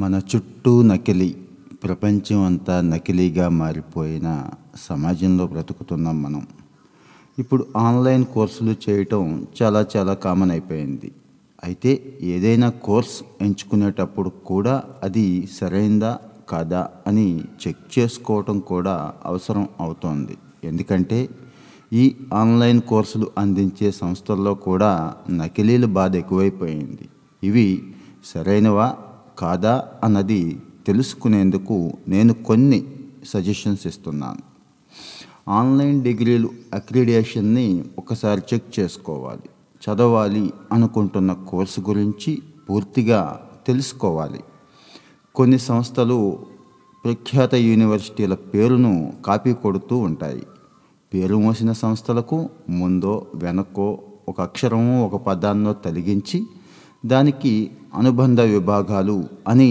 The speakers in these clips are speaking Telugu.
మన చుట్టూ నకిలీ ప్రపంచం అంతా నకిలీగా మారిపోయిన సమాజంలో బ్రతుకుతున్నాం మనం. ఇప్పుడు ఆన్లైన్ కోర్సులు చేయటం చాలా కామన్ అయిపోయింది. అయితే ఏదైనా కోర్స్ ఎంచుకునేటప్పుడు కూడా అది సరైందా కాదా అని చెక్ చేసుకోవటం కూడా అవసరం అవుతోంది. ఎందుకంటే ఈ ఆన్లైన్ కోర్సులు అందించే సంస్థల్లో కూడా నకిలీల బాధ ఎక్కువైపోయింది. ఇవి సరైనవా కాదా అన్నది తెలుసుకునేందుకు నేను కొన్ని సజెషన్స్ ఇస్తున్నాను. ఆన్లైన్ డిగ్రీలు అక్రిడిటేషన్ని ఒకసారి చెక్ చేసుకోవాలి. చదవాలి అనుకుంటున్న కోర్సు గురించి పూర్తిగా తెలుసుకోవాలి. కొన్ని సంస్థలు ప్రఖ్యాత యూనివర్సిటీల పేరును కాపీ కొడుతూ ఉంటాయి. పేరు మోసిన సంస్థలకు ముందో వెనకో ఒక అక్షరము ఒక పదాన్నో తొలగించి దానికి అనుబంధ విభాగాలు అని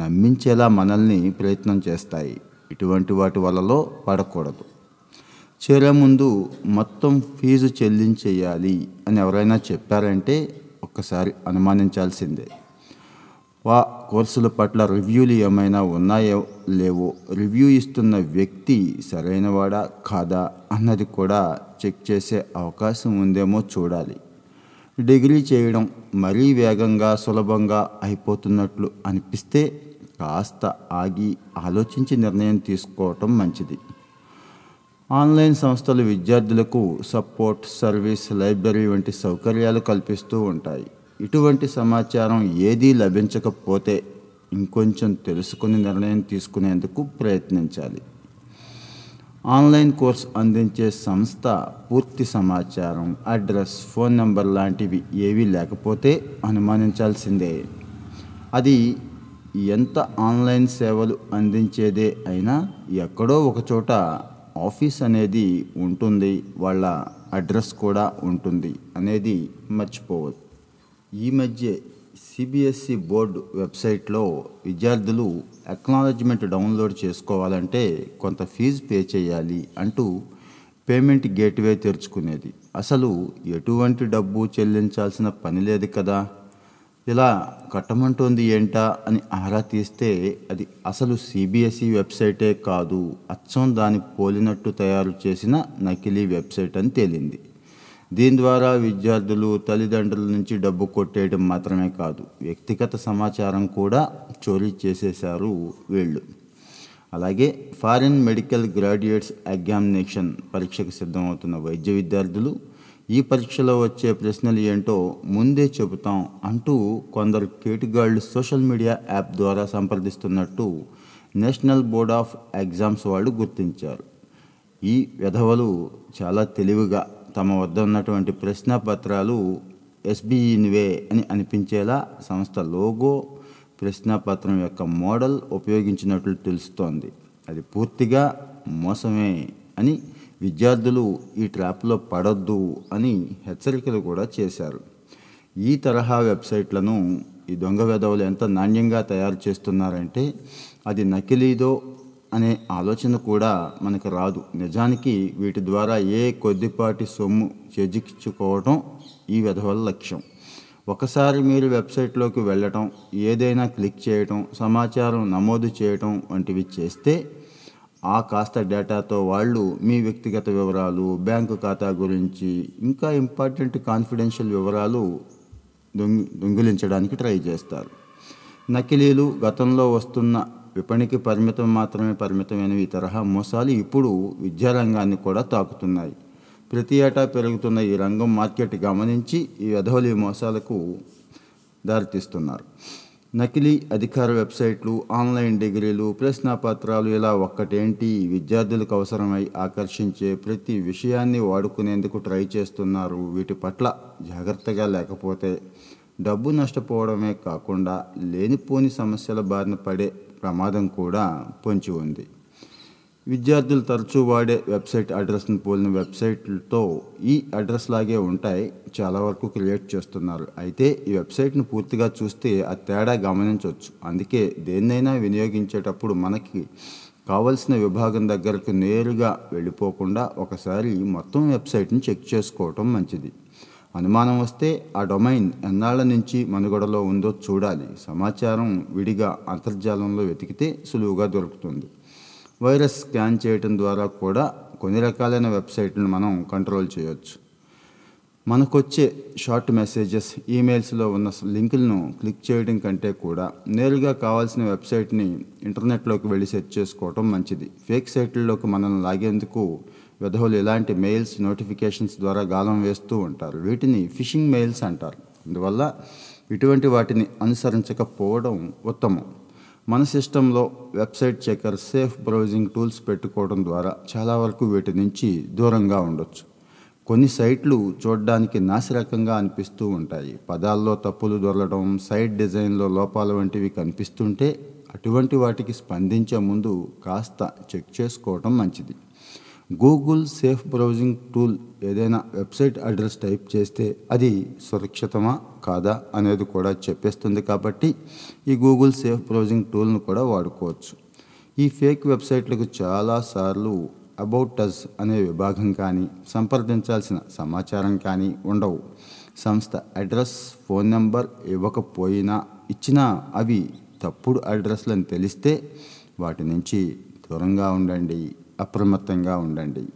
నమ్మించేలా మనల్ని ప్రయత్నం చేస్తాయి. ఇటువంటి వాటి వలలో పడకూడదు. చేరే ముందు మొత్తం ఫీజు చెల్లించేయాలి అని ఎవరైనా చెప్పారంటే ఒక్కసారి అనుమానించాల్సిందే. వా కోర్సుల పట్ల రివ్యూలు ఏమైనా ఉన్నాయో లేవో, రివ్యూ ఇస్తున్న వ్యక్తి సరైనవాడా కాదా అన్నది కూడా చెక్ చేసే అవకాశం ఉందేమో చూడాలి. డిగ్రీ చేయడం మరీ వేగంగా సులభంగా అయిపోతున్నట్లు అనిపిస్తే కాస్త ఆగి ఆలోచించి నిర్ణయం తీసుకోవటం మంచిది. ఆన్లైన్ సంస్థలు విద్యార్థులకు సపోర్ట్ సర్వీస్, లైబ్రరీ వంటి సౌకర్యాలు కల్పిస్తూ ఉంటాయి. ఇటువంటి సమాచారం ఏదీ లభించకపోతే ఇంకొంచెం తెలుసుకుని నిర్ణయం తీసుకునేందుకు ప్రయత్నించాలి. ఆన్లైన్ కోర్సు అందించే సంస్థ పూర్తి సమాచారం, అడ్రస్, ఫోన్ నెంబర్ లాంటివి ఏవీ లేకపోతే అనుమానించాల్సిందే. అది ఎంత ఆన్లైన్ సేవలు అందించేదే అయినా ఎక్కడో ఒకచోట ఆఫీస్ అనేది ఉంటుంది, వాళ్ళ అడ్రస్ కూడా ఉంటుంది అనేది మర్చిపోవద్దు. ఈ మధ్య సిబిఎస్ఈ బోర్డు వెబ్సైట్లో విద్యార్థులు అక్నాలెడ్జ్మెంట్ డౌన్లోడ్ చేసుకోవాలంటే కొంత ఫీజు పే చేయాలి అంటూ పేమెంట్ గేట్వే తెరుచుకునేది. అసలు ఎటువంటి డబ్బు చెల్లించాల్సిన పని లేదు కదా, ఇలా కట్టమంటోంది ఏంటా అని ఆరా తీస్తే అది అసలు సిబిఎస్ఈ వెబ్సైటే కాదు, అచ్చం దాని పోలినట్టు తయారు చేసిన నకిలీ వెబ్సైట్ అని తేలింది. దీని ద్వారా విద్యార్థులు తల్లిదండ్రుల నుంచి డబ్బు కొట్టేయడం మాత్రమే కాదు, వ్యక్తిగత సమాచారం కూడా చోరీ చేసేశారు వీళ్ళు. అలాగే ఫారిన్ మెడికల్ గ్రాడ్యుయేట్స్ ఎగ్జామినేషన్ పరీక్షకు సిద్ధమవుతున్న వైద్య విద్యార్థులు ఈ పరీక్షలో వచ్చే ప్రశ్నలు ఏంటో ముందే చెబుతాం అంటూ కొందరు కేటుగాళ్లు సోషల్ మీడియా యాప్ ద్వారా సంప్రదిస్తున్నట్టు నేషనల్ బోర్డ్ ఆఫ్ ఎగ్జామ్స్ వాళ్ళు గుర్తించారు. ఈ విధవలు చాలా తెలివిగా తమ వద్ద ఉన్నటువంటి ప్రశ్న పత్రాలు ఎస్బీఈన్వే అని అనిపించేలా సంస్థ లోగో, ప్రశ్నపత్రం యొక్క మోడల్ ఉపయోగించినట్లు తెలుస్తోంది. అది పూర్తిగా మోసమే అని విద్యార్థులు ఈ ట్రాప్లో పడొద్దు అని హెచ్చరికలు కూడా చేశారు. ఈ తరహా వెబ్సైట్లను ఈ దొంగ వెధవలు ఎంత నాణ్యంగా తయారు చేస్తున్నారంటే అది నకిలీదో అనే ఆలోచన కూడా మనకు రాదు. నిజానికి వీటి ద్వారా ఏ కొద్దిపాటి సొమ్ము చేజిక్చుకోవటం ఈ విధవల లక్ష్యం. ఒకసారి మీరు వెబ్సైట్లోకి వెళ్ళటం, ఏదైనా క్లిక్ చేయటం, సమాచారం నమోదు చేయటం వంటివి చేస్తే ఆ కాస్త డేటాతో వాళ్ళు మీ వ్యక్తిగత వివరాలు, బ్యాంకు ఖాతా గురించి, ఇంకా ఇంపార్టెంట్ కాన్ఫిడెన్షియల్ వివరాలు దొంగిలించడానికి ట్రై చేస్తారు. నకిలీలు గతంలో వస్తున్న విపణికి పరిమితమైన ఈ తరహా మోసాలు ఇప్పుడు విద్యారంగాన్ని కూడా తాకుతున్నాయి. ప్రతి ఏటా పెరుగుతున్న ఈ రంగం మార్కెట్ గమనించి ఈ విధవలి మోసాలకు దారితీస్తున్నారు. నకిలీ అధికార వెబ్సైట్లు, ఆన్లైన్ డిగ్రీలు, ప్రశ్నాపత్రాలు ఇలా ఒక్కటేంటి విద్యార్థులకు అవసరమై ఆకర్షించే ప్రతి విషయాన్ని వాడుకునేందుకు ట్రై చేస్తున్నారు. వీటి పట్ల జాగ్రత్తగా లేకపోతే డబ్బు నష్టపోవడమే కాకుండా లేనిపోని సమస్యల బారిన పడే ప్రమాదం కూడా పొంచి ఉంది. విద్యార్థులు తరచూ వాడే వెబ్సైట్ అడ్రస్ను పోలిన వెబ్సైట్లతో ఈ అడ్రస్ లాగే ఉంటాయి చాలా వరకు క్రియేట్ చేస్తున్నారు. అయితే ఈ వెబ్సైట్ను పూర్తిగా చూస్తే ఆ తేడా గమనించవచ్చు. అందుకే దేన్నైనా వినియోగించేటప్పుడు మనకి కావలసిన విభాగం దగ్గరకు నేరుగా వెళ్ళిపోకుండా ఒకసారి మొత్తం వెబ్సైట్ని చెక్ చేసుకోవటం మంచిది. అనుమానం వస్తే ఆ డొమైన్ ఎన్నాళ్ల నుంచి మనుగడలో ఉందో చూడాలి. సమాచారం విడిగా అంతర్జాలంలో వెతికితే సులువుగా దొరుకుతుంది. వైరస్ స్కాన్ చేయటం ద్వారా కూడా కొన్ని రకాలైన వెబ్సైట్లను మనం కంట్రోల్ చేయవచ్చు. మనకొచ్చే షార్ట్ మెసేజెస్, ఈమెయిల్స్లో ఉన్న లింకులను క్లిక్ చేయడం కంటే కూడా నేరుగా కావాల్సిన వెబ్సైట్ని ఇంటర్నెట్లోకి వెళ్ళి సెర్చ్ చేసుకోవటం మంచిది. ఫేక్ సైట్లలోకి మనల్ని లాగేందుకు వెధవులు ఇలాంటి మెయిల్స్, నోటిఫికేషన్స్ ద్వారా గాలం వేస్తూ ఉంటారు. వీటిని ఫిషింగ్ మెయిల్స్ అంటారు. అందువల్ల ఇటువంటి వాటిని అనుసరించకపోవడం ఉత్తమం. మన సిస్టంలో website checker, safe browsing tools పెట్టుకోవడం ద్వారా చాలా వరకు వీటి నుంచి దూరంగా ఉండొచ్చు. కొన్ని సైట్లు చూడడానికి నాసిరకంగా అనిపిస్తూ ఉంటాయి. పదాల్లో తప్పులు దొరలడం, సైట్ డిజైన్లో లోపాలు వంటివి కనిపిస్తుంటే అటువంటి వాటికి స్పందించే ముందు కాస్త చెక్ చేసుకోవడం మంచిది. గూగుల్ సేఫ్ బ్రౌజింగ్ టూల్ ఏదైనా వెబ్సైట్ అడ్రస్ టైప్ చేస్తే అది సురక్షితమా కాదా అనేది కూడా చెప్పేస్తుంది. కాబట్టి ఈ గూగుల్ సేఫ్ బ్రౌజింగ్ టూల్ను కూడా వాడుకోవచ్చు. ఈ ఫేక్ వెబ్సైట్లకు చాలాసార్లు అబౌట్ అస్ అనే విభాగం కానీ, సంప్రదించాల్సిన సమాచారం కానీ ఉండవు. సంస్థ అడ్రస్, ఫోన్ నెంబర్ ఇవ్వకపోయినా ఇచ్చినా అవి తప్పుడు అడ్రస్లను తెలిస్తే వాటి నుంచి దూరంగా ఉండండి, అప్రమత్తంగా ఉండండి.